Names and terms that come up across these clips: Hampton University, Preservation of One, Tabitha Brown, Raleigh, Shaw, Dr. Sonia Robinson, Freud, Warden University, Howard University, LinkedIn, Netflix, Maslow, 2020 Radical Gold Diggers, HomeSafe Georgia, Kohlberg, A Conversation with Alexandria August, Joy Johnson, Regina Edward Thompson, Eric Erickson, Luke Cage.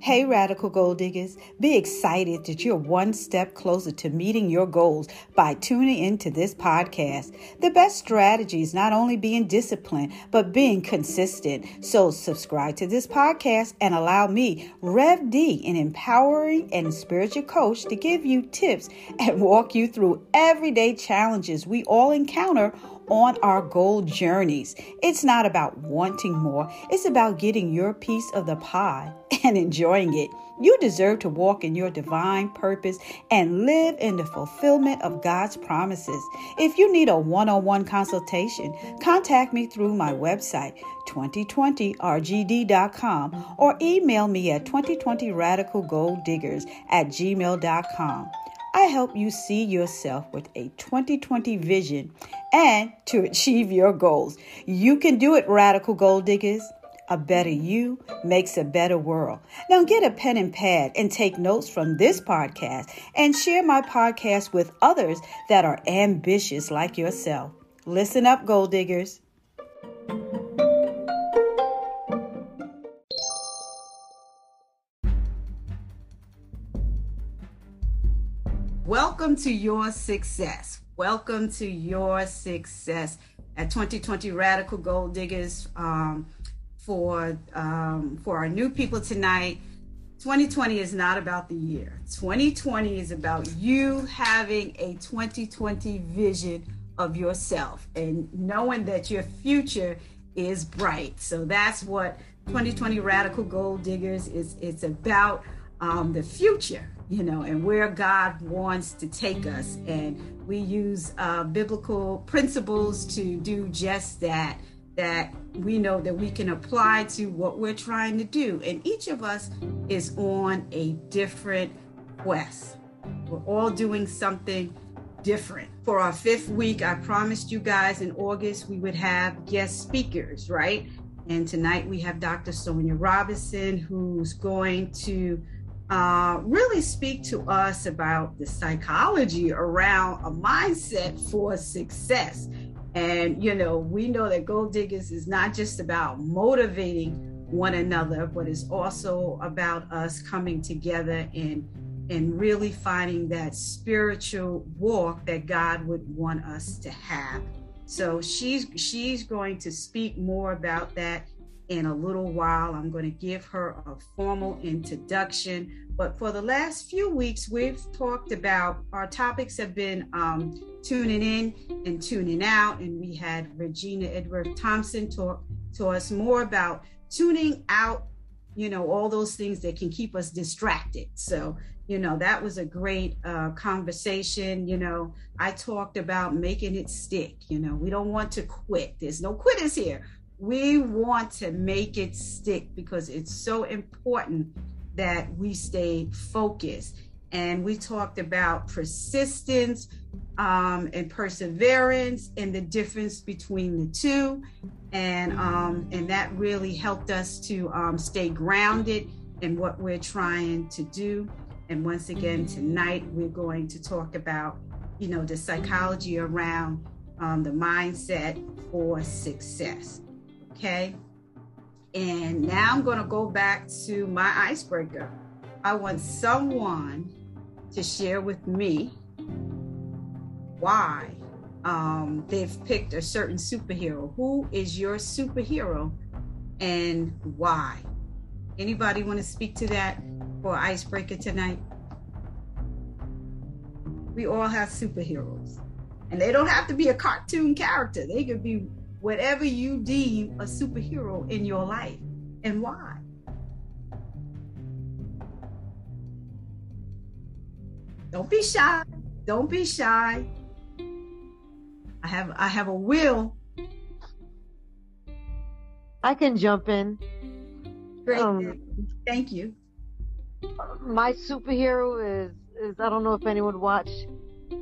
Hey, Radical Gold Diggers, be excited that you're one step closer to meeting your goals by tuning into this podcast. The best strategy is not only being disciplined, but being consistent. So subscribe to this podcast and allow me, Rev D, an empowering and spiritual coach, to give you tips and walk you through everyday challenges we all encounter on our goal journeys. It's not about wanting more. It's about getting your piece of the pie and enjoying it. You deserve to walk in your divine purpose and live in the fulfillment of God's promises. If you need a one-on-one consultation, contact me through my website, 2020rgd.com, or email me at 2020radicalgolddiggers@gmail.com. I help you see yourself with a 2020 vision and to achieve your goals. You can do it, Radical Gold Diggers. A better you makes a better world. Now get a pen and pad and take notes from this podcast and share my podcast with others that are ambitious like yourself. Listen up, Gold Diggers. Welcome to your success. Welcome to your success at 2020 Radical Gold Diggers. For our new people tonight, 2020 is not about the year. 2020 is about you having a 2020 vision of yourself and knowing that your future is bright. So that's what 2020 Radical Gold Diggers is. It's about the future, you know, and where God wants to take us. And we use biblical principles to do just that, that we know that we can apply to what we're trying to do. And each of us is on a different quest. We're all doing something different. For our fifth week, I promised you guys in August we would have guest speakers, right? And tonight we have Dr. Sonia Robinson, who's going to really speak to us about the psychology around a mindset for success. And, you know, we know that Gold Diggers is not just about motivating one another, but it's also about us coming together and really finding that spiritual walk that God would want us to have. So she's going to speak more about that in a little while. I'm going to give her a formal introduction. But for the last few weeks, we've talked about, our topics have been tuning in and tuning out. And we had Regina Edward Thompson talk to us more about tuning out, you know, all those things that can keep us distracted. So, you know, that was a great conversation. You know, I talked about making it stick. You know, we don't want to quit. There's no quitters here. We want to make it stick because it's so important that we stay focused. And we talked about persistence and perseverance and the difference between the two. And that really helped us to stay grounded in what we're trying to do. And once again, tonight, we're going to talk about, you know, the psychology around the mindset for success. Okay, and now I'm going to go back to my icebreaker. I want someone to share with me why they've picked a certain superhero. Who is your superhero and why? Anybody want to speak to that for icebreaker tonight? We all have superheroes, and they don't have to be a cartoon character. They could be whatever you deem a superhero in your life, and why. Don't be shy. Don't be shy. I have a will. I can jump in. Great. Thank you. My superhero is I don't know if anyone watched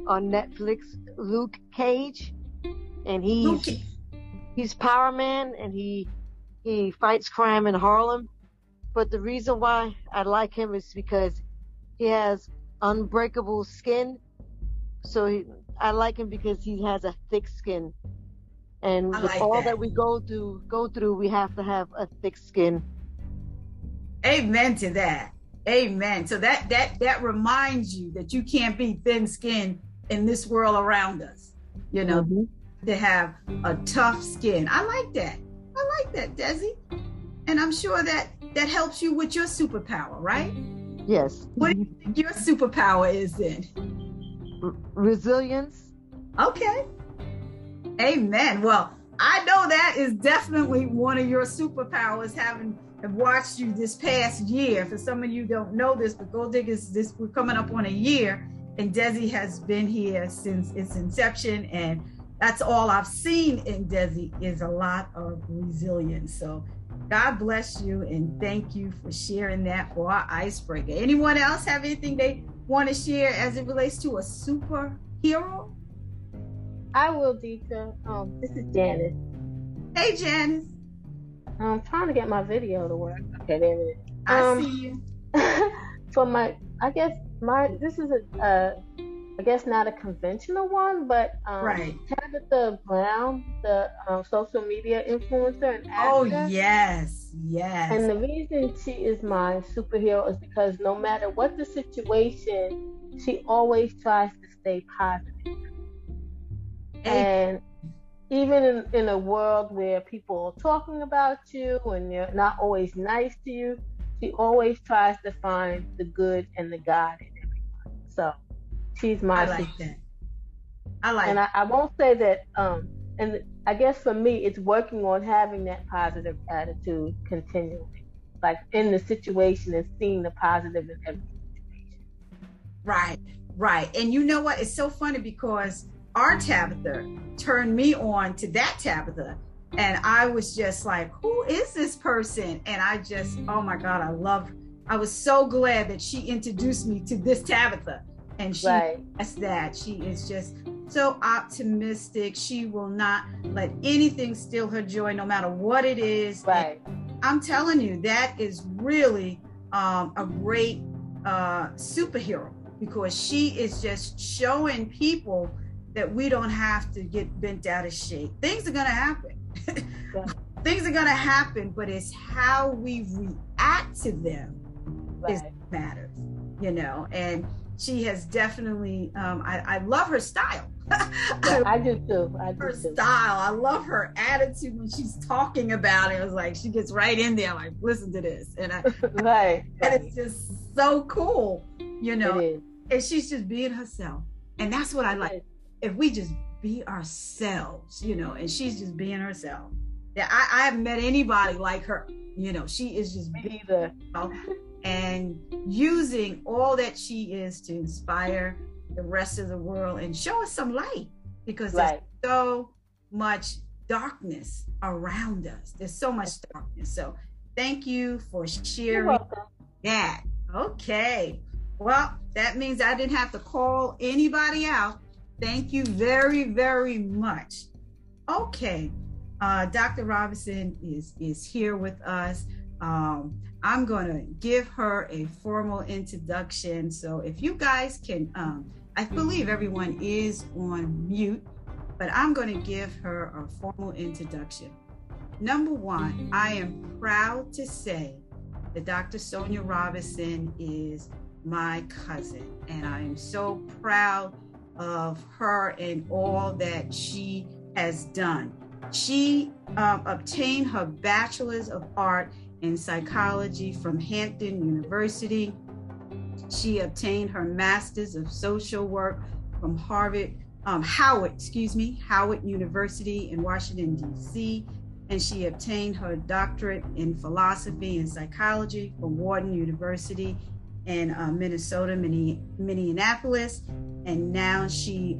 on Netflix, Luke Cage, and he's Power Man, and he fights crime in Harlem. But the reason why I like him is because he has unbreakable skin. So I like him because he has a thick skin. And with all that we go through, we have to have a thick skin. Amen to that. Amen. So that reminds you that you can't be thin-skinned in this world around us. You know, mm-hmm. to have a tough skin. I like that. I like that, Desi. And I'm sure that helps you with your superpower, right? Yes. What do you think your superpower is then? Resilience. Okay. Amen. Well, I know that is definitely one of your superpowers, having watched you this past year. For some of you don't know this, but Gold Diggers, we're coming up on a year, and Desi has been here since its inception, and that's all I've seen in Desi is a lot of resilience. So God bless you, and thank you for sharing that for our icebreaker. Anyone else have anything they want to share as it relates to a superhero? I will, Deeka. This is Janice. Hey, Janice. I'm trying to get my video to work. Okay, there it is. I see you. For this is not a conventional one, but right. Tabitha Brown, the social media influencer and actor. Oh, yes, yes. And the reason she is my superhero is because no matter what the situation, she always tries to stay positive. And even in a world where people are talking about you and they're not always nice to you, she always tries to find the good and the God in everyone. So she's my sister. I won't say that. And I guess for me, it's working on having that positive attitude continually, like in the situation and seeing the positive in every situation. Right, right. And you know what? It's so funny because our Tabitha turned me on to that Tabitha. And I was just like, who is this person? And I just, oh my God, I was so glad that she introduced me to this Tabitha. And she has that. She is just so optimistic. She will not let anything steal her joy, no matter what it is. Right. And I'm telling you, that is really a great superhero, because she is just showing people that we don't have to get bent out of shape. Things are gonna happen. Yeah. Things are gonna happen, but it's how we react to them is what matters, you know? And she has definitely, I love her style. Yeah, I do too. Her style, I love her attitude when she's talking about it. It was like, she gets right in there, like, listen to this. And it's just so cool, you know? And she's just being herself. And that's what I like. If we just be ourselves, you know, and she's just being herself. Yeah, I haven't met anybody like her. You know, she is just being herself and using all that she is to inspire the rest of the world and show us some light, because there's so much darkness around us. There's so much darkness. So thank you for sharing that. Okay. Well, that means I didn't have to call anybody out. Thank you very, very much. Okay, Dr. Robinson is here with us. I'm gonna give her a formal introduction. So if you guys can, I believe everyone is on mute, but I'm gonna give her a formal introduction. Number one, I am proud to say that Dr. Sonia Robinson is my cousin, and I am so proud of her and all that she has done. She obtained her Bachelor's of Art in Psychology from Hampton University. She obtained her Master's of Social Work from Howard University in Washington, D.C. And she obtained her doctorate in Philosophy and Psychology from Warden University in Minnesota, Minneapolis. And now she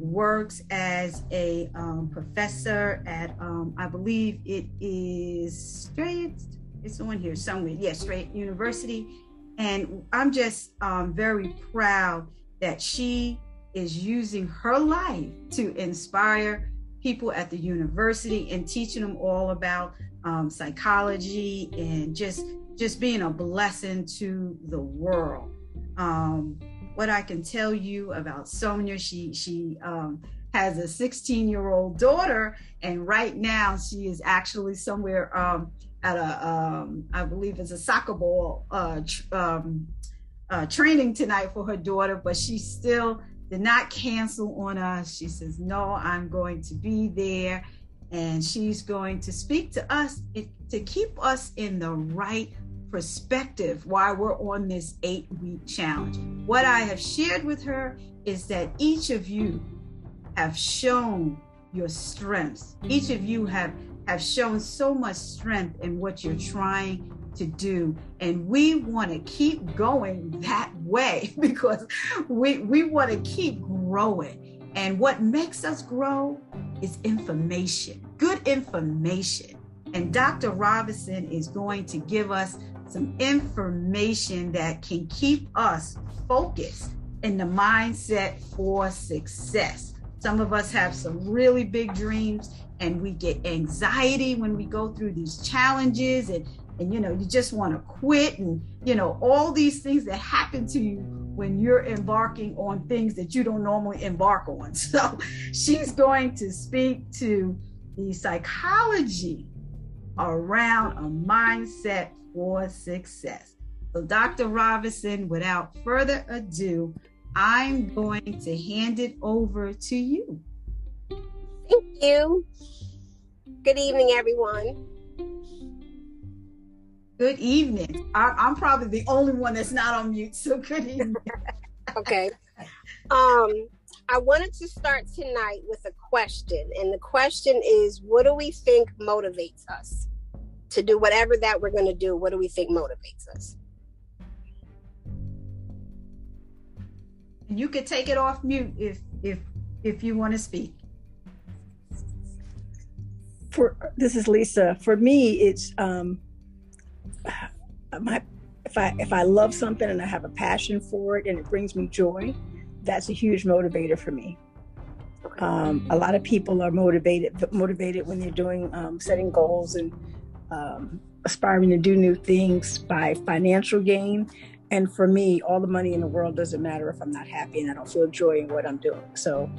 works as a professor at, I believe it is Strait, it's on here somewhere, yes, Strait University. And I'm just very proud that she is using her life to inspire people at the university and teaching them all about psychology and just being a blessing to the world. What I can tell you about Sonia, she has a 16-year-old daughter, and right now she is actually somewhere at a, I believe it's a soccer ball training tonight for her daughter, but she still did not cancel on us. She says, no, I'm going to be there. And she's going to speak to us to keep us in the right perspective while we're on this 8-week challenge. What I have shared with her is that each of you have shown your strengths. Each of you have shown so much strength in what you're trying to do. And we want to keep going that way because we want to keep growing. And what makes us grow is information, good information. And Dr. Robinson is going to give us some information that can keep us focused in the mindset for success. Some of us have some really big dreams and we get anxiety when we go through these challenges and you know, you just want to quit and, you know, all these things that happen to you when you're embarking on things that you don't normally embark on. So she's going to speak to the psychology around a mindset for success. So Dr. Robinson, without further ado, I'm going to hand it over to you. Thank you. Good evening, everyone. Good evening. I'm probably the only one that's not on mute, so good evening. Okay. I wanted to start tonight with a question, and the question is, what do we think motivates us to do whatever that we're going to do? What do we think motivates us? You could take it off mute if you want to speak. This is Lisa. For me, it's if I love something and I have a passion for it and it brings me joy, that's a huge motivator for me. A lot of people are motivated when they're doing setting goals and aspiring to do new things by financial gain. And for me, all the money in the world doesn't matter if I'm not happy and I don't feel joy in what I'm doing. So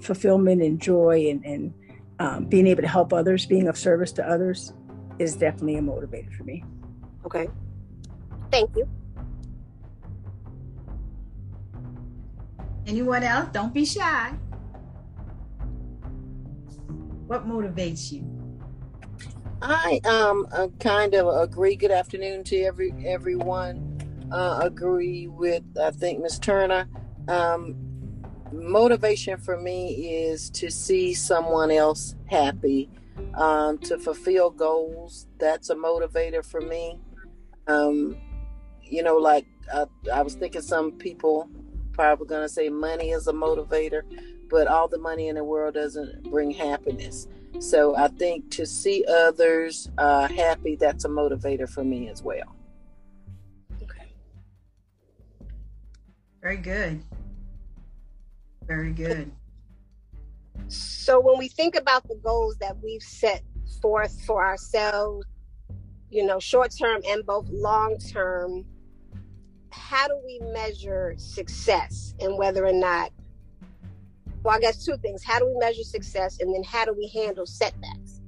fulfillment and joy and being able to help others, being of service to others is definitely a motivator for me. Okay. Thank you. Anyone else? Don't be shy. What motivates you? I kind of agree. Good afternoon to everyone. Agree with, I think, Ms. Turner. Motivation for me is to see someone else happy, to fulfill goals. That's a motivator for me. You know, like I was thinking some people probably going to say money is a motivator, but all the money in the world doesn't bring happiness. So I think to see others happy, that's a motivator for me as well. Very good. Very good. So when we think about the goals that we've set forth for ourselves, you know, short-term and both long-term, how do we measure success and whether or not, well, I guess two things. How do we measure success, and then how do we handle setbacks?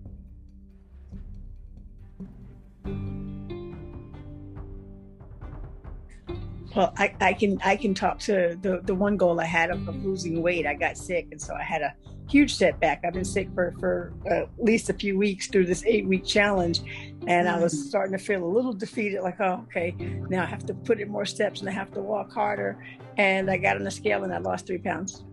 Well, I can talk to the one goal I had of losing weight. I got sick, and so I had a huge setback. I've been sick for at least a few weeks through this 8-week challenge, and I was starting to feel a little defeated, like, oh, okay, now I have to put in more steps, and I have to walk harder. And I got on the scale, and I lost 3 pounds.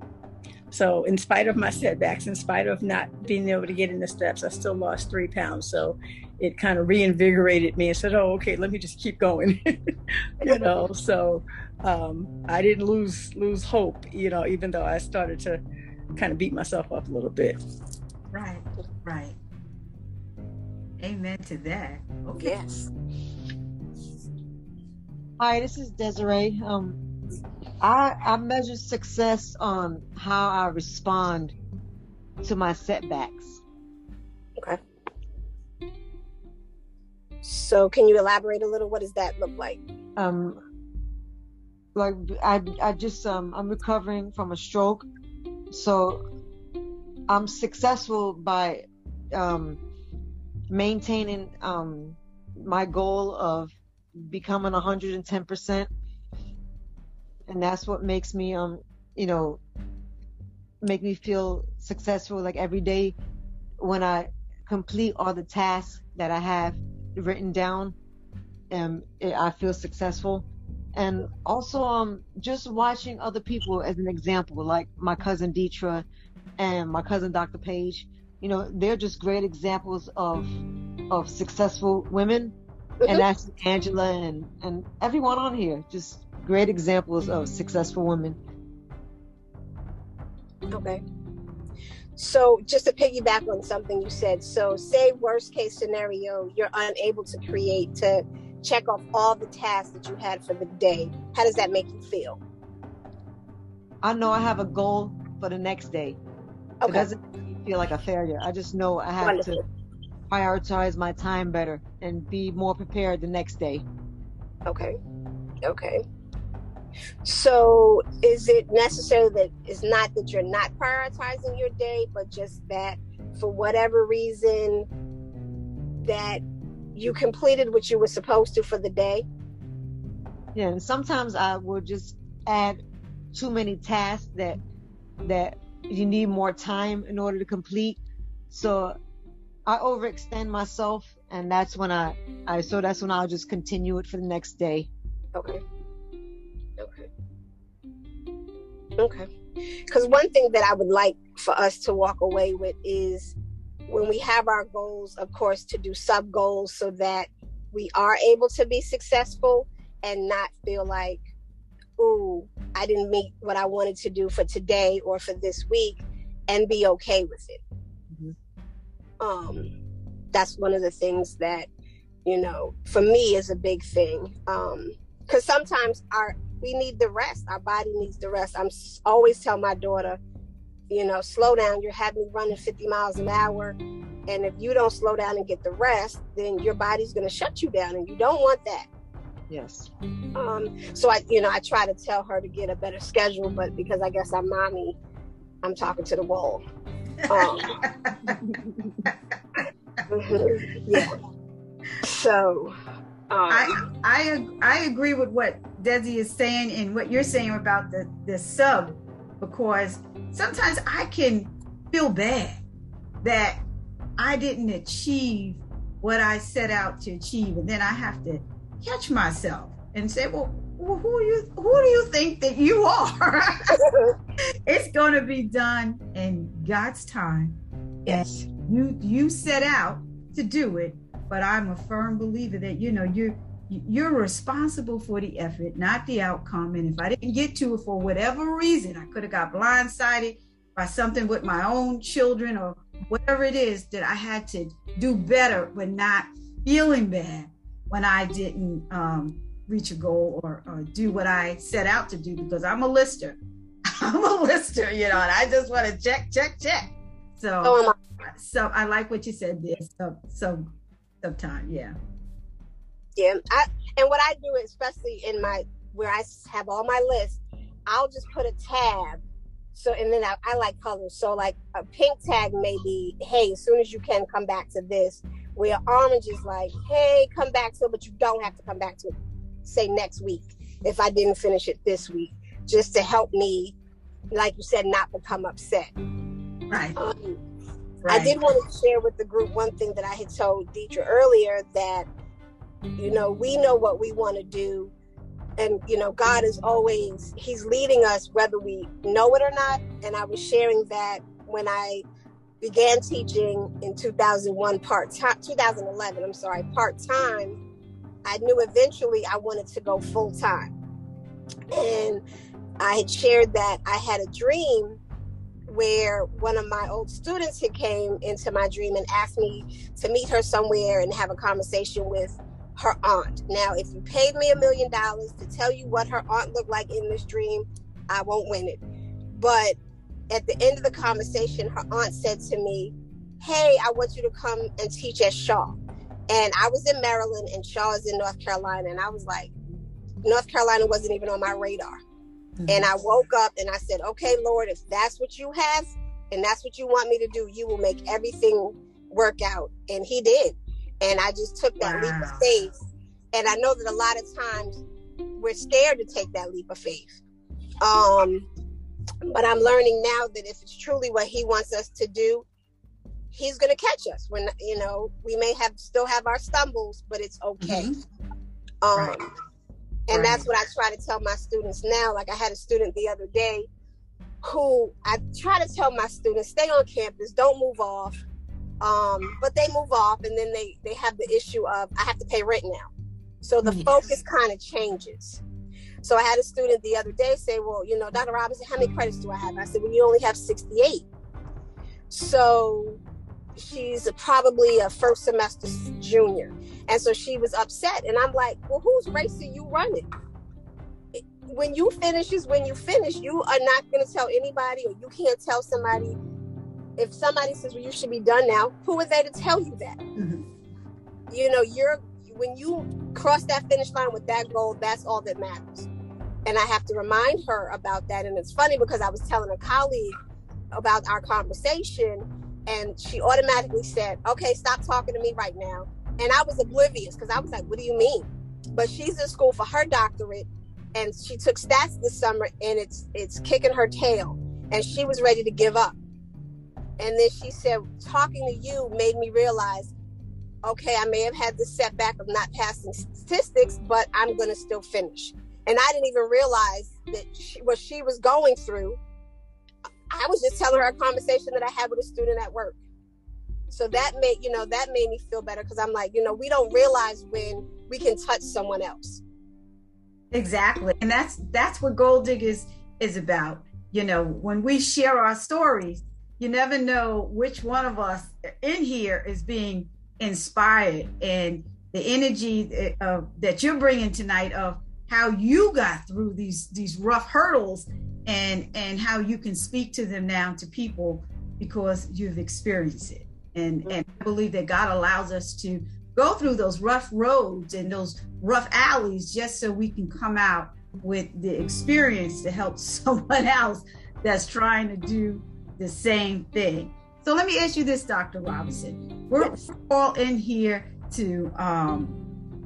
So in spite of my setbacks, in spite of not being able to get in the steps, I still lost 3 pounds. So it kind of reinvigorated me and said, oh, okay, let me just keep going. You know, so I didn't lose hope, you know, even though I started to kind of beat myself up a little bit. Right, right. Amen to that. Okay. Yes. Hi, this is Desiree. I measure success on how I respond to my setbacks. Okay. So can you elaborate a little? What does that look like? Like I just I'm recovering from a stroke, so I'm successful by maintaining my goal of becoming 110%, and that's what makes me make me feel successful. Like every day when I complete all the tasks that I have written down, I feel successful. And also just watching other people as an example, like my cousin Deetra and my cousin Dr. Page, they're just great examples of successful women. And that's Angela and everyone on here, just great examples of successful women. Okay. So just to piggyback on something you said, so say worst case scenario, you're unable to check off all the tasks that you had for the day. How does that make you feel? I know I have a goal for the next day. Okay. It doesn't make me feel like a failure. I just know I have Wonderful. To prioritize my time better and be more prepared the next day. Okay. Okay. So is it necessary that it's not that you're not prioritizing your day, but just that for whatever reason that you completed what you were supposed to for the day? Yeah, and sometimes I would just add too many tasks that you need more time in order to complete. So I overextend myself, and that's when I'll just continue it for the next day. Okay. Okay. Because one thing that I would like for us to walk away with is when we have our goals, of course, to do sub goals so that we are able to be successful and not feel like, ooh, I didn't meet what I wanted to do for today or for this week, and be okay with it. Mm-hmm. That's one of the things that, for me is a big thing. Because sometimes we need the rest. Our body needs the rest. I'm always tell my daughter, slow down. You're having me running 50 miles an hour. And if you don't slow down and get the rest, then your body's going to shut you down. And you don't want that. Yes. So I try to tell her to get a better schedule, but because I guess I'm mommy, I'm talking to the wall. Yeah. So... I agree with what Desi is saying and what you're saying about the sub, because sometimes I can feel bad that I didn't achieve what I set out to achieve, and then I have to catch myself and say, well who do you think that you are? It's going to be done in God's time. Yes. You set out to do it. But I'm a firm believer that, you're responsible for the effort, not the outcome. And if I didn't get to it for whatever reason, I could have got blindsided by something with my own children or whatever it is, that I had to do better, but not feeling bad when I didn't reach a goal or do what I set out to do, because I'm a lister. And I just want to check. So I like what you said there. So of time. Yeah. And what I do, especially in where I have all my lists, I'll just put a tab. So, and then I like colors. So like a pink tag may be, hey, as soon as you can, come back to this. Where orange is like, hey, come back to it, but you don't have to come back to it, say next week, if I didn't finish it this week, just to help me, like you said, not become upset. Right. Right. I did want to share with the group one thing that I had told Deetra earlier, that, we know what we want to do. And, God is always, he's leading us whether we know it or not. And I was sharing that when I began teaching in 2011, part-time, I knew eventually I wanted to go full-time. And I had shared that I had a dream where one of my old students had came into my dream and asked me to meet her somewhere and have a conversation with her aunt. Now, if you paid me $1 million to tell you what her aunt looked like in this dream, I won't win it. But at the end of the conversation, her aunt said to me, hey, I want you to come and teach at Shaw. And I was in Maryland and Shaw is in North Carolina. And I was like, North Carolina wasn't even on my radar. And I woke up and I said, okay, Lord, if that's what you have, and that's what you want me to do, you will make everything work out. And he did. And I just took that leap of faith. And I know that a lot of times we're scared to take that leap of faith. But I'm learning now that if it's truly what he wants us to do, he's going to catch us. When, you know, we may have still have our stumbles, but it's okay. Mm-hmm. Right. And right. That's what I try to tell my students now. Like I had a student the other day who I try to tell my students, stay on campus, don't move off. But they move off, and then they have the issue of, I have to pay rent now. So the focus kind of changes. So I had a student the other day say, well, you know, Dr. Robinson, how many credits do I have? I said, well, you only have 68. So she's probably a first semester junior. And so she was upset. And I'm like, well, whose race are you running? When you finish is when you finish. You are not going to tell anybody, or you can't tell somebody. If somebody says, well, you should be done now, who are they to tell you that? Mm-hmm. You know, when you cross that finish line with that goal, that's all that matters. And I have to remind her about that. And it's funny because I was telling a colleague about our conversation, and she automatically said, okay, stop talking to me right now. And I was oblivious because I was like, what do you mean? But she's in school for her doctorate, and she took stats this summer, and it's kicking her tail. And she was ready to give up. And then she said, talking to you made me realize, okay, I may have had the setback of not passing statistics, but I'm going to still finish. And I didn't even realize that what she was going through. I was just telling her a conversation that I had with a student at work. So that made me feel better, because I'm like, you know, we don't realize when we can touch someone else. Exactly. And that's what Gold Diggers is about. You know, when we share our stories, you never know which one of us in here is being inspired, and the energy that you're bringing tonight of how you got through these rough hurdles, and how you can speak to them now to people because you've experienced it. And I believe that God allows us to go through those rough roads and those rough alleys just so we can come out with the experience to help someone else that's trying to do the same thing. So let me ask you this, Dr. Robinson. We're all in here to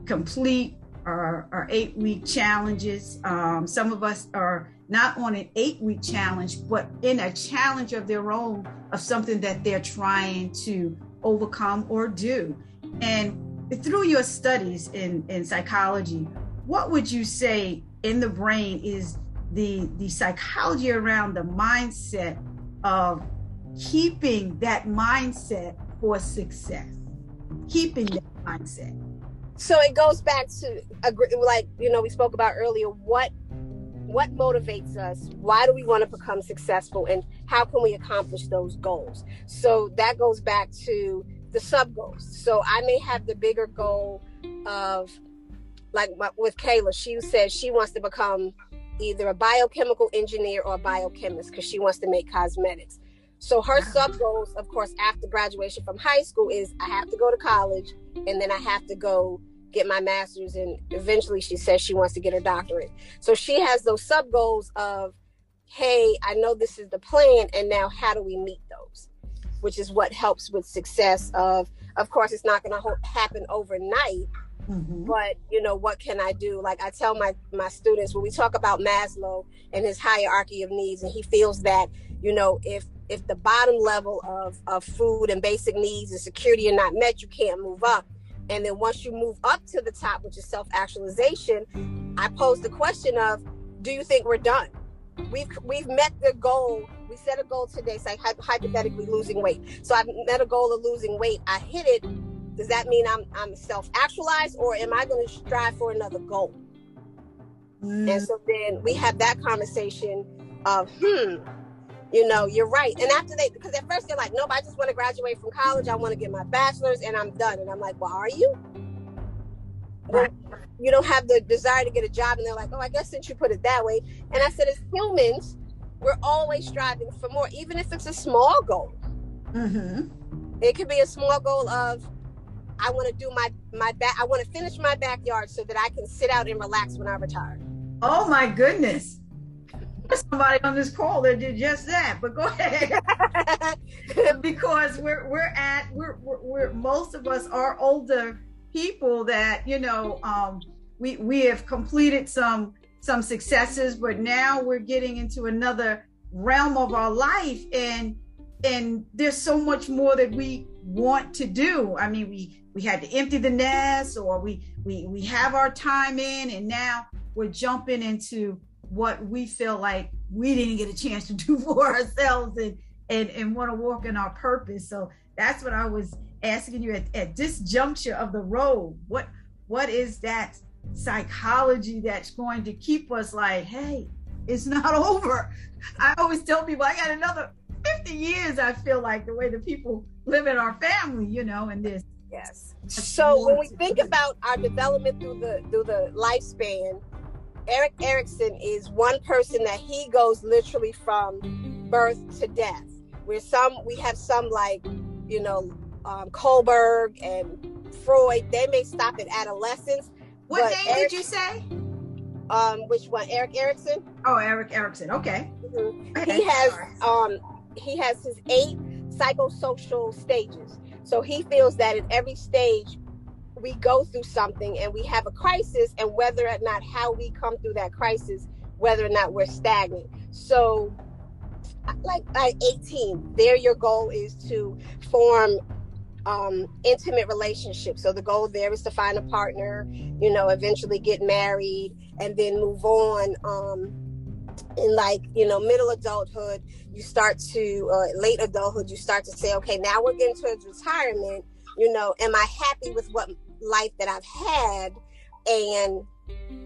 complete our 8-week challenges. Some of us are not on an 8-week challenge, but in a challenge of their own, of something that they're trying to overcome or do. And through your studies in psychology, what would you say in the brain is the psychology around the mindset of keeping that mindset for success, keeping that mindset? So it goes back to, like, you know, we spoke about earlier, what motivates us? Why do we want to become successful, and how can we accomplish those goals? So that goes back to the sub goals. So I may have the bigger goal of, like with Kayla, she says she wants to become either a biochemical engineer or a biochemist because she wants to make cosmetics. So her sub goals, of course, after graduation from high school is I have to go to college, and then I have to go get my master's, and eventually she says she wants to get her doctorate. So she has those sub goals of, hey, I know this is the plan, and now how do we meet those? Which is what helps with success of course, it's not going to happen overnight. Mm-hmm. But, you know, what can I do? Like I tell my students, when we talk about Maslow and his hierarchy of needs, and he feels that, you know, if the bottom level of food and basic needs and security are not met, you can't move up. And then once you move up to the top, which is self-actualization, I pose the question of, do you think we're done? We've met the goal. We set a goal today, say hypothetically losing weight. So I've met a goal of losing weight. I hit it. Does that mean I'm self-actualized, or am I going to strive for another goal? Mm. And so then we have that conversation of, you know, you're right. And after because at first they're like, nope, I just want to graduate from college. I want to get my bachelor's and I'm done. And I'm like, well, are you? Right. Well, you don't have the desire to get a job. And they're like, oh, I guess since you put it that way. And I said, as humans, we're always striving for more, even if it's a small goal. Mm-hmm. It could be a small goal of, I want to do I want to finish my backyard so that I can sit out and relax when I retire. Oh my goodness. somebody on this call that did just that, but go ahead. Because we're most of us are older people that, you know, we have completed some successes, but now we're getting into another realm of our life, and there's so much more that we want to do. I mean, we had to empty the nest, or we have our time in, and now we're jumping into what we feel like we didn't get a chance to do for ourselves, and want to walk in our purpose. So that's what I was asking you at this juncture of the road. What is that psychology that's going to keep us like, hey, it's not over? I always tell people I got another 50 years, I feel like, the way the people live in our family, you know, and this. Yes. So when we think about our development through the lifespan, Eric Erickson is one person that he goes literally from birth to death. We have some like, you know, Kohlberg and Freud, they may stop at adolescence. What name did you say? Which one? Eric Erickson? Oh, Eric Erickson. Okay. Mm-hmm. He has his 8 psychosocial stages. So he feels that at every stage we go through something and we have a crisis, and whether or not how we come through that crisis, whether or not we're stagnant. So like by 18, there your goal is to form intimate relationships. So the goal there is to find a partner, you know, eventually get married, and then move on. In like, you know, middle adulthood, you start to, late adulthood, you start to say, okay, now we're getting towards retirement. You know, am I happy with what life that I've had? And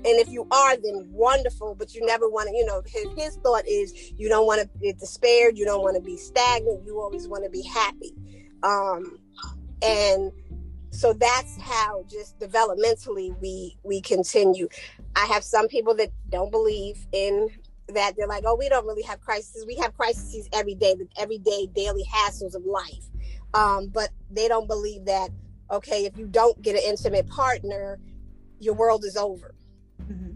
if you are, then wonderful, but you never want to, you know, his thought is you don't want to be despaired. You don't want to be stagnant. You always want to be happy. And so that's how just developmentally we continue. I have some people that don't believe in that. They're like, oh, we don't really have crises. We have crises every day, the everyday daily hassles of life. But they don't believe that, okay, if you don't get an intimate partner, your world is over. Mm-hmm.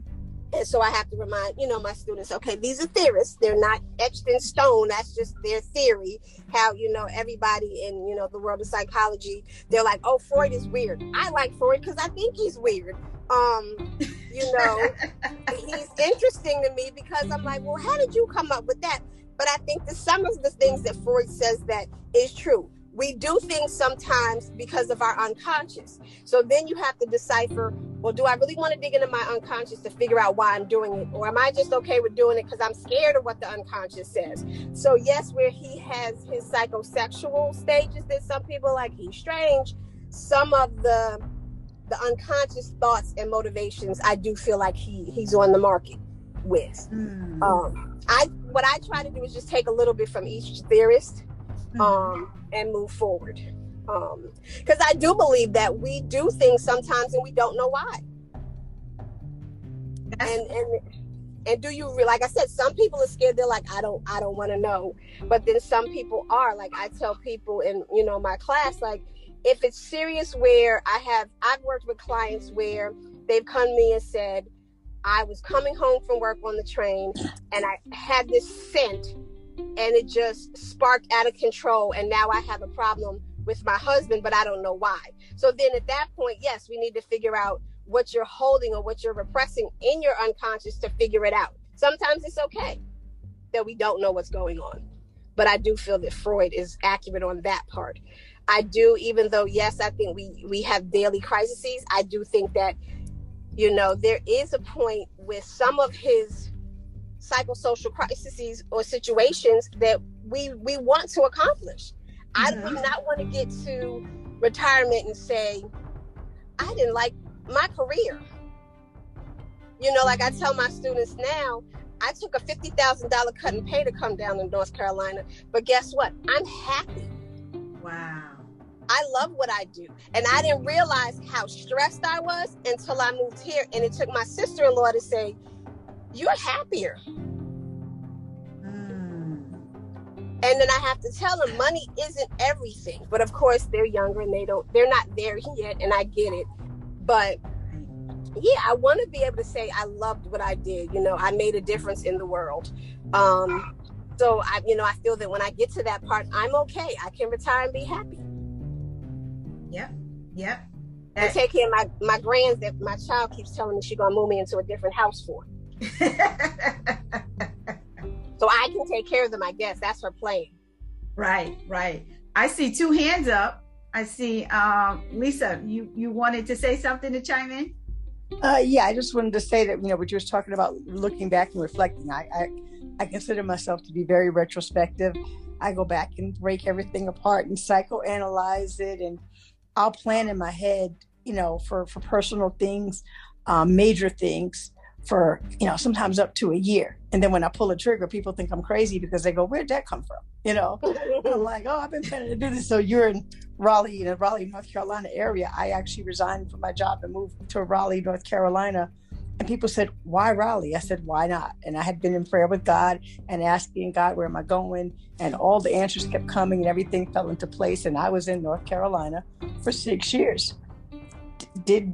And so I have to remind, you know, my students, okay, these are theorists. They're not etched in stone. That's just their theory. How, you know, everybody in, you know, the world of psychology, they're like, oh, Freud is weird. I like Freud because I think he's weird. You know, he's interesting to me because I'm like, well, how did you come up with that? But I think that some of the things that Freud says that is true. We do things sometimes because of our unconscious. So then you have to decipher, well, do I really want to dig into my unconscious to figure out why I'm doing it? Or am I just okay with doing it because I'm scared of what the unconscious says? So yes, where he has his psychosexual stages that some people like, he's strange. Some of the unconscious thoughts and motivations, I do feel like he's on the market with. Mm. What I try to do is just take a little bit from each theorist, and move forward. Because I do believe that we do things sometimes and we don't know why. And do you, like I said, some people are scared. They're like, I don't want to know. But then some people are, like I tell people in, you know, my class, like, if it's serious, where I've worked with clients where they've come to me and said, I was coming home from work on the train and I had this scent and it just sparked out of control. And now I have a problem with my husband, but I don't know why. So then at that point, yes, we need to figure out what you're holding or what you're repressing in your unconscious to figure it out. Sometimes it's okay that we don't know what's going on. But I do feel that Freud is accurate on that part. I do, even though, yes, I think we have daily crises, I do think that, you know, there is a point with some of his psychosocial crises or situations that we want to accomplish. I do not want to get to retirement and say, I didn't like my career. You know, like I tell my students now, I took a $50,000 cut in pay to come down to North Carolina, but guess what? I'm happy. Wow. I love what I do. And I didn't realize how stressed I was until I moved here. And it took my sister-in-law to say, you're happier. And then I have to tell them money isn't everything. But of course they're younger and they're not there yet. And I get it. But yeah, I want to be able to say I loved what I did. You know, I made a difference in the world. So I, you know, I feel that when I get to that part, I'm okay. I can retire and be happy. Yep. Yep. And take care of my grands that my child keeps telling me she's going to move me into a different house for. So I can take care of them, I guess. That's her plan. Right, right. I see two hands up. I see, Lisa, you wanted to say something to chime in? Yeah, I just wanted to say that, you know, what you were talking about, looking back and reflecting. I consider myself to be very retrospective. I go back and break everything apart and psychoanalyze it, and I'll plan in my head, you know, for personal things, major things, for, you know, sometimes up to a year. And then when I pull a trigger, people think I'm crazy because they go, where'd that come from? You know, I'm like, oh, I've been planning to do this. So you're in Raleigh, in the Raleigh, North Carolina area. I actually resigned from my job and moved to Raleigh, North Carolina. And people said, why Raleigh? I said, why not? And I had been in prayer with God and asking God, where am I going? And all the answers kept coming and everything fell into place. And I was in North Carolina for 6 years. I didn't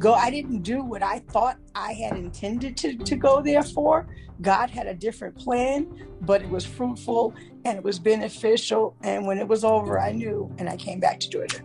do what I thought I had intended to go there for. God had a different plan, but it was fruitful and it was beneficial. And when it was over, I knew, and I came back to Georgia.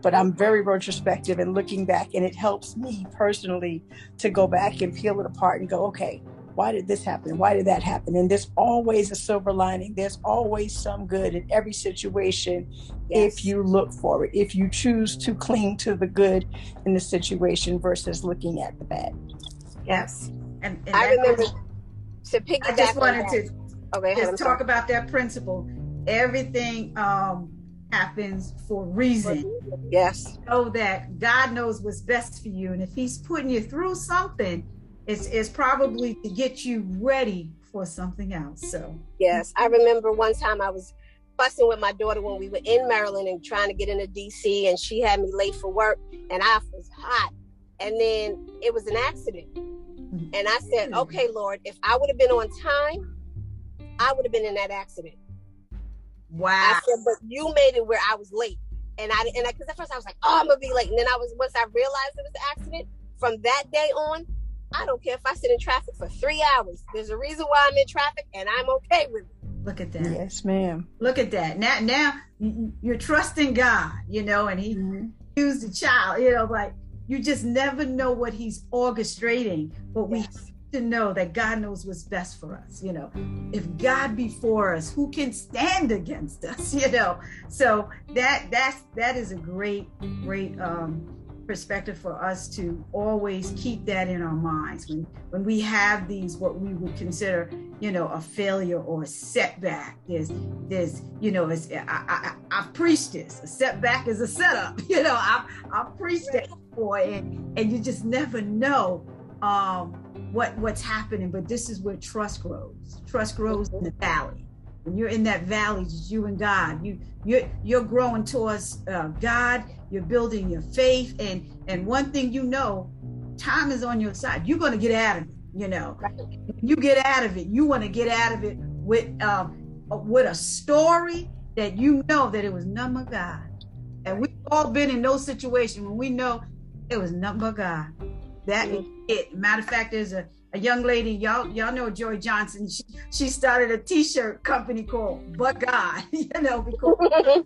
But I'm very retrospective and looking back, and it helps me personally to go back and peel it apart and go, okay, why did this happen? Why did that happen? And there's always a silver lining. There's always some good in every situation. Yes. If you look for it, if you choose to cling to the good in the situation versus looking at the bad. Yes. And I remember to pick it up. I just wanted to talk about that principle. Everything happens for reason. Yes. So that God knows what's best for you. And if he's putting you through something, it's probably to get you ready for something else. So yes, I remember one time I was fussing with my daughter when we were in Maryland and trying to get into DC, and she had me late for work, and I was hot. And then it was an accident. And I said, okay, Lord, if I would have been on time, I would have been in that accident. Wow. I said, but you made it where I was late. And because at first I was like, oh, I'm going to be late. And then once I realized it was an accident, from that day on, I don't care if I sit in traffic for 3 hours. There's a reason why I'm in traffic, and I'm okay with it. Look at that. Yes, ma'am. Look at that. Now you're trusting God, you know, and he used the child, you know, like you just never know what he's orchestrating, but we have to know that God knows what's best for us. You know, if God be for us, who can stand against us, you know? So that is a great, perspective for us to always keep that in our minds when we have these, what we would consider, you know, a failure or a setback. There's you know, it's, I've preached this, a setback is a setup, you know, I've preached that before, and you just never know what's happening. But this is where trust grows in the valley. When you're in that valley, it's you and God. You're growing towards God. You're building your faith, and one thing you know, time is on your side. You're gonna get out of it. You know, you get out of it. You want to get out of it with a story that you know that it was none but God. And we've all been in those situations when we know it was none but God. That is it. Matter of fact, there's a young lady, y'all know Joy Johnson. She started a T-shirt company called But God, you know, because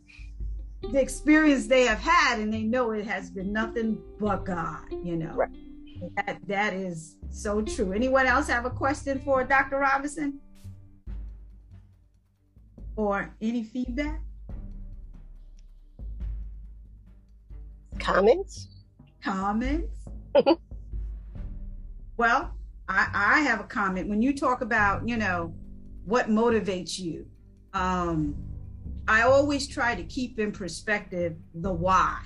the experience they have had, and they know it has been nothing but God, you know. Right. That is so true. Anyone else have a question for Dr. Robinson? Or any feedback? Comments? Well, I have a comment. When you talk about, you know, what motivates you, I always try to keep in perspective the why,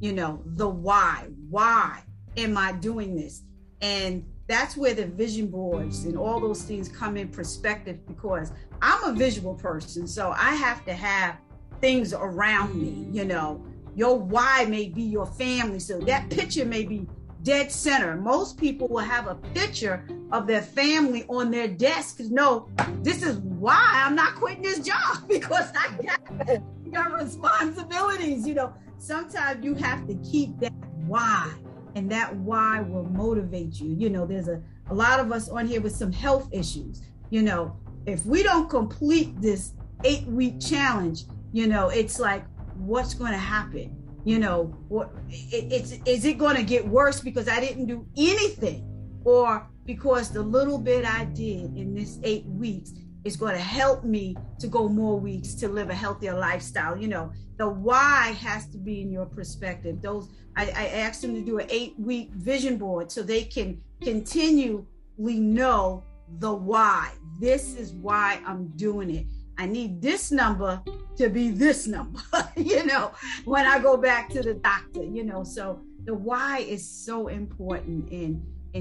you know, the why. Why am I doing this? And that's where the vision boards and all those things come in perspective, because I'm a visual person, so I have to have things around me, you know. Your why may be your family, so that picture may be dead center. Most people will have a picture of their family on their desk. No, this is why I'm not quitting this job, because I got responsibilities. You know, sometimes you have to keep that why and that why will motivate you. You know, there's a lot of us on here with some health issues. You know, if we don't complete this 8-week challenge, you know, it's like, what's going to happen? You know, what, is it going to get worse because I didn't do anything, or because the little bit I did in this 8 weeks is going to help me to go more weeks to live a healthier lifestyle? You know, the why has to be in your perspective. Those, I asked them to do an 8-week vision board so they can continually know the why. This is why I'm doing it. I need this number to be this number, you know, when I go back to the doctor, you know. So the why is so important, and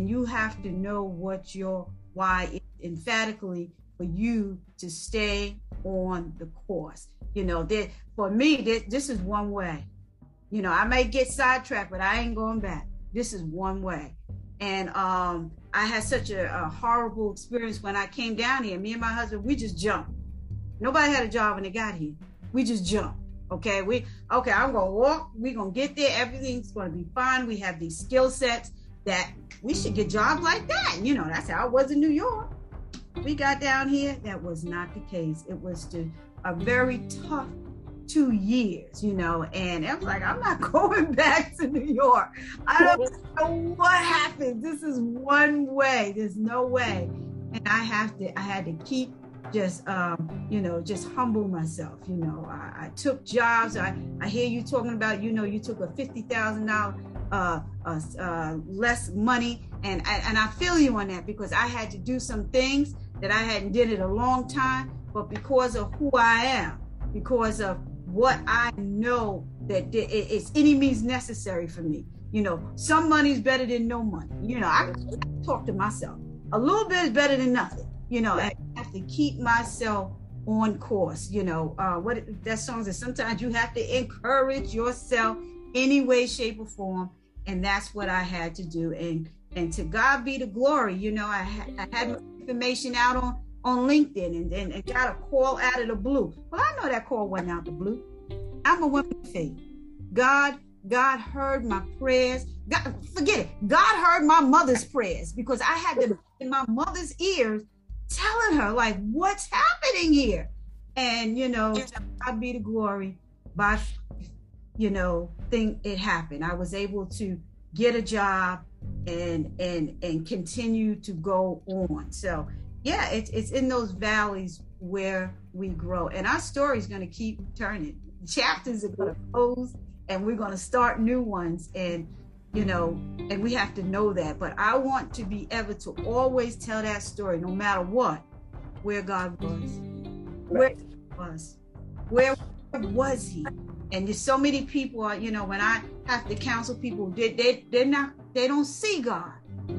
you have to know what your why is emphatically for you to stay on the course. You know, that for me, this is one way. You know, I may get sidetracked, but I ain't going back. This is one way. And I had such a horrible experience when I came down here. Me and my husband, we just jumped. Nobody had a job when they got here. We just jumped. Okay, I'm gonna walk. We're gonna get there. Everything's gonna be fine. We have these skill sets that we should get jobs like that. You know, that's how it was in New York. We got down here. That was not the case. It was a very tough 2 years, you know, and I was like, I'm not going back to New York. I don't know what happened. This is one way. There's no way. And I had to keep just humble myself. You know, I took jobs. I hear you talking about, you know, you took a $50,000 less money, and I feel you on that, because I had to do some things that I hadn't did in a long time, but because of who I am, because of what I know that it's any means necessary for me. You know, some money's better than no money. You know, I talk to myself. A little bit is better than nothing. You know, I have to keep myself on course. You know, what that song is, sometimes you have to encourage yourself any way, shape, or form. And that's what I had to do. And to God be the glory. You know, I had information out on LinkedIn and got a call out of the blue. Well, I know that call wasn't out of the blue. I'm a woman of faith. God heard my prayers. God, forget it. God heard my mother's prayers, because I had them in my mother's ears, telling her, like, what's happening here? And, you know, God be the glory. By faith, you know, it happened. I was able to get a job and continue to go on. So, yeah, it's in those valleys where we grow. And our story is going to keep turning. Chapters are going to close, and we're going to start new ones. And, you know, and we have to know that. But I want to be able to always tell that story, no matter what, where God was, where was he? And there's so many people are, you know, when I have to counsel people, they don't see God.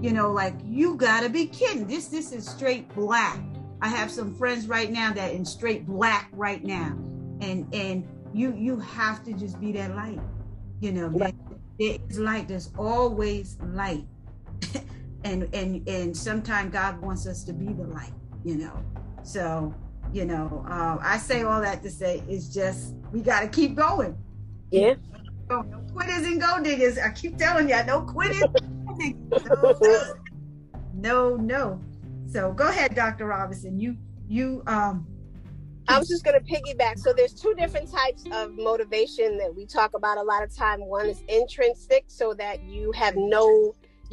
You know, like, you gotta be kidding. This is straight black. I have some friends right now that in straight black right now. And you have to just be that light, you know, that, it's light. There's always light, and sometimes God wants us to be the light, you know. So, you know, I say all that to say, it's just, we got to keep going. Yeah. No quitters and gold diggers. I keep telling y'all, no quitters. No. So go ahead, Dr. Robinson. I was just going to piggyback. So there's two different types of motivation that we talk about a lot of time. One is intrinsic, so that you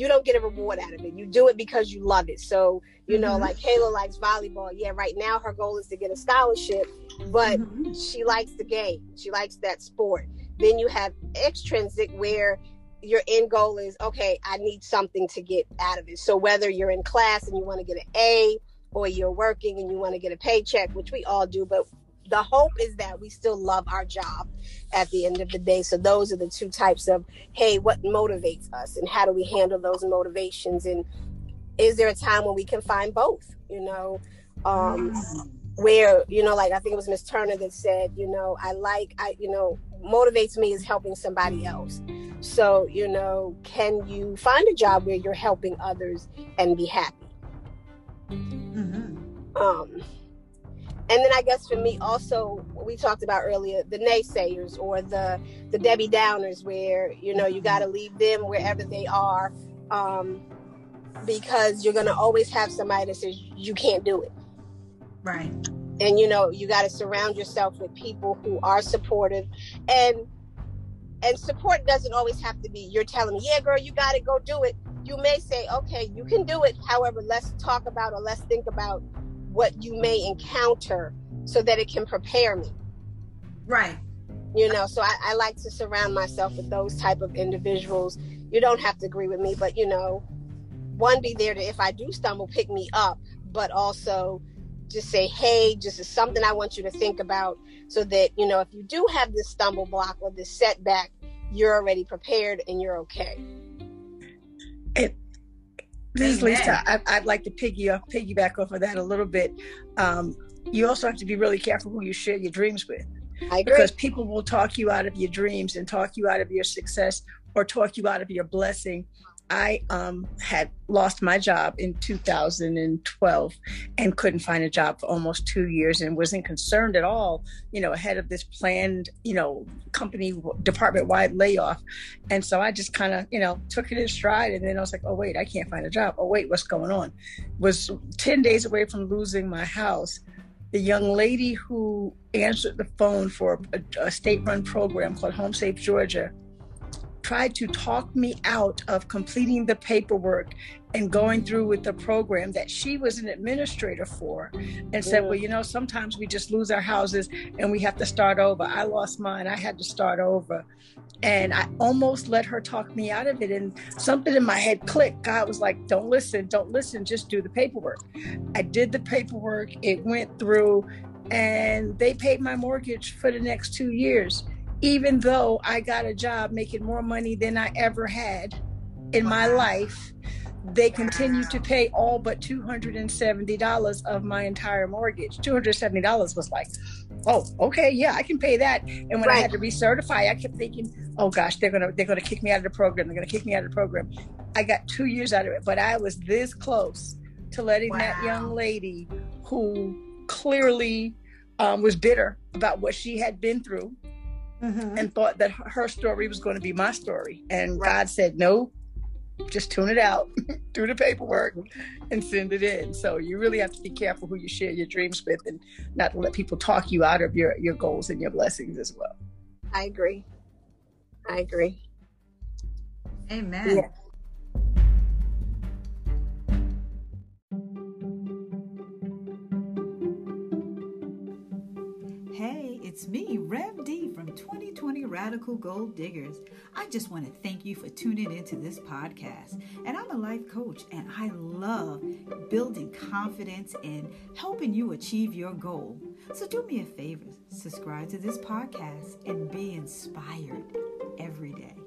don't get a reward out of it. You do it because you love it. So, you know, like Kayla likes volleyball. Yeah, right now her goal is to get a scholarship, but she likes the game. She likes that sport. Then you have extrinsic, where your end goal is, okay, I need something to get out of it. So whether you're in class and you want to get an A, or you're working and you want to get a paycheck, which we all do, but the hope is that we still love our job at the end of the day. So those are the two types of, hey, what motivates us and how do we handle those motivations? And is there a time when we can find both, you know, where, you know, like I think it was Ms. Turner that said, you know, motivates me is helping somebody else. So, you know, can you find a job where you're helping others and be happy? And then I guess for me also, we talked about earlier, the naysayers or the Debbie Downers, where, you know, you got to leave them wherever they are, because you're going to always have somebody that says you can't do it. Right. And, you know, you got to surround yourself with people who are supportive, and support doesn't always have to be, you're telling me, yeah, girl, you got to go do it. You may say, okay, you can do it. However, let's talk about, or let's think about what you may encounter so that it can prepare me. Right. You know, so I like to surround myself with those type of individuals. You don't have to agree with me, but, you know, one, be there to, if I do stumble, pick me up, but also just say, hey, just is something I want you to think about so that, you know, if you do have this stumble block or this setback, you're already prepared and you're okay. And this is Lisa. I'd like to piggyback off of that a little bit. You also have to be really careful who you share your dreams with. I agree. Because people will talk you out of your dreams and talk you out of your success or talk you out of your blessing. I had lost my job in 2012 and couldn't find a job for almost 2 years and wasn't concerned at all, you know, ahead of this planned, you know, company department-wide layoff. And so I just kind of, you know, took it in stride. And then I was like, oh, wait, I can't find a job. Oh, wait, what's going on? Was 10 days away from losing my house. The young lady who answered the phone for a state-run program called HomeSafe Georgia tried to talk me out of completing the paperwork and going through with the program that she was an administrator for, and said, well, you know, sometimes we just lose our houses and we have to start over. I lost mine. I had to start over. And I almost let her talk me out of it. And something in my head clicked. God was like, don't listen, just do the paperwork. I did the paperwork. It went through and they paid my mortgage for the next 2 years. Even though I got a job making more money than I ever had in my life, they continued to pay all but $270 of my entire mortgage. $270 was like, oh, okay, yeah, I can pay that. And when I had to recertify, I kept thinking, oh gosh, they're gonna kick me out of the program. They're gonna kick me out of the program. I got 2 years out of it, but I was this close to letting that young lady who clearly was bitter about what she had been through. Mm-hmm. And thought that her story was going to be my story. And God said, no, just tune it out, do the paperwork and send it in. So you really have to be careful who you share your dreams with and not to let people talk you out of your goals and your blessings as well. I agree. Amen. Yeah. It's me, Rev D from 2020 Radical Gold Diggers. I just want to thank you for tuning into this podcast. And I'm a life coach, and I love building confidence and helping you achieve your goal. So do me a favor, subscribe to this podcast and be inspired every day.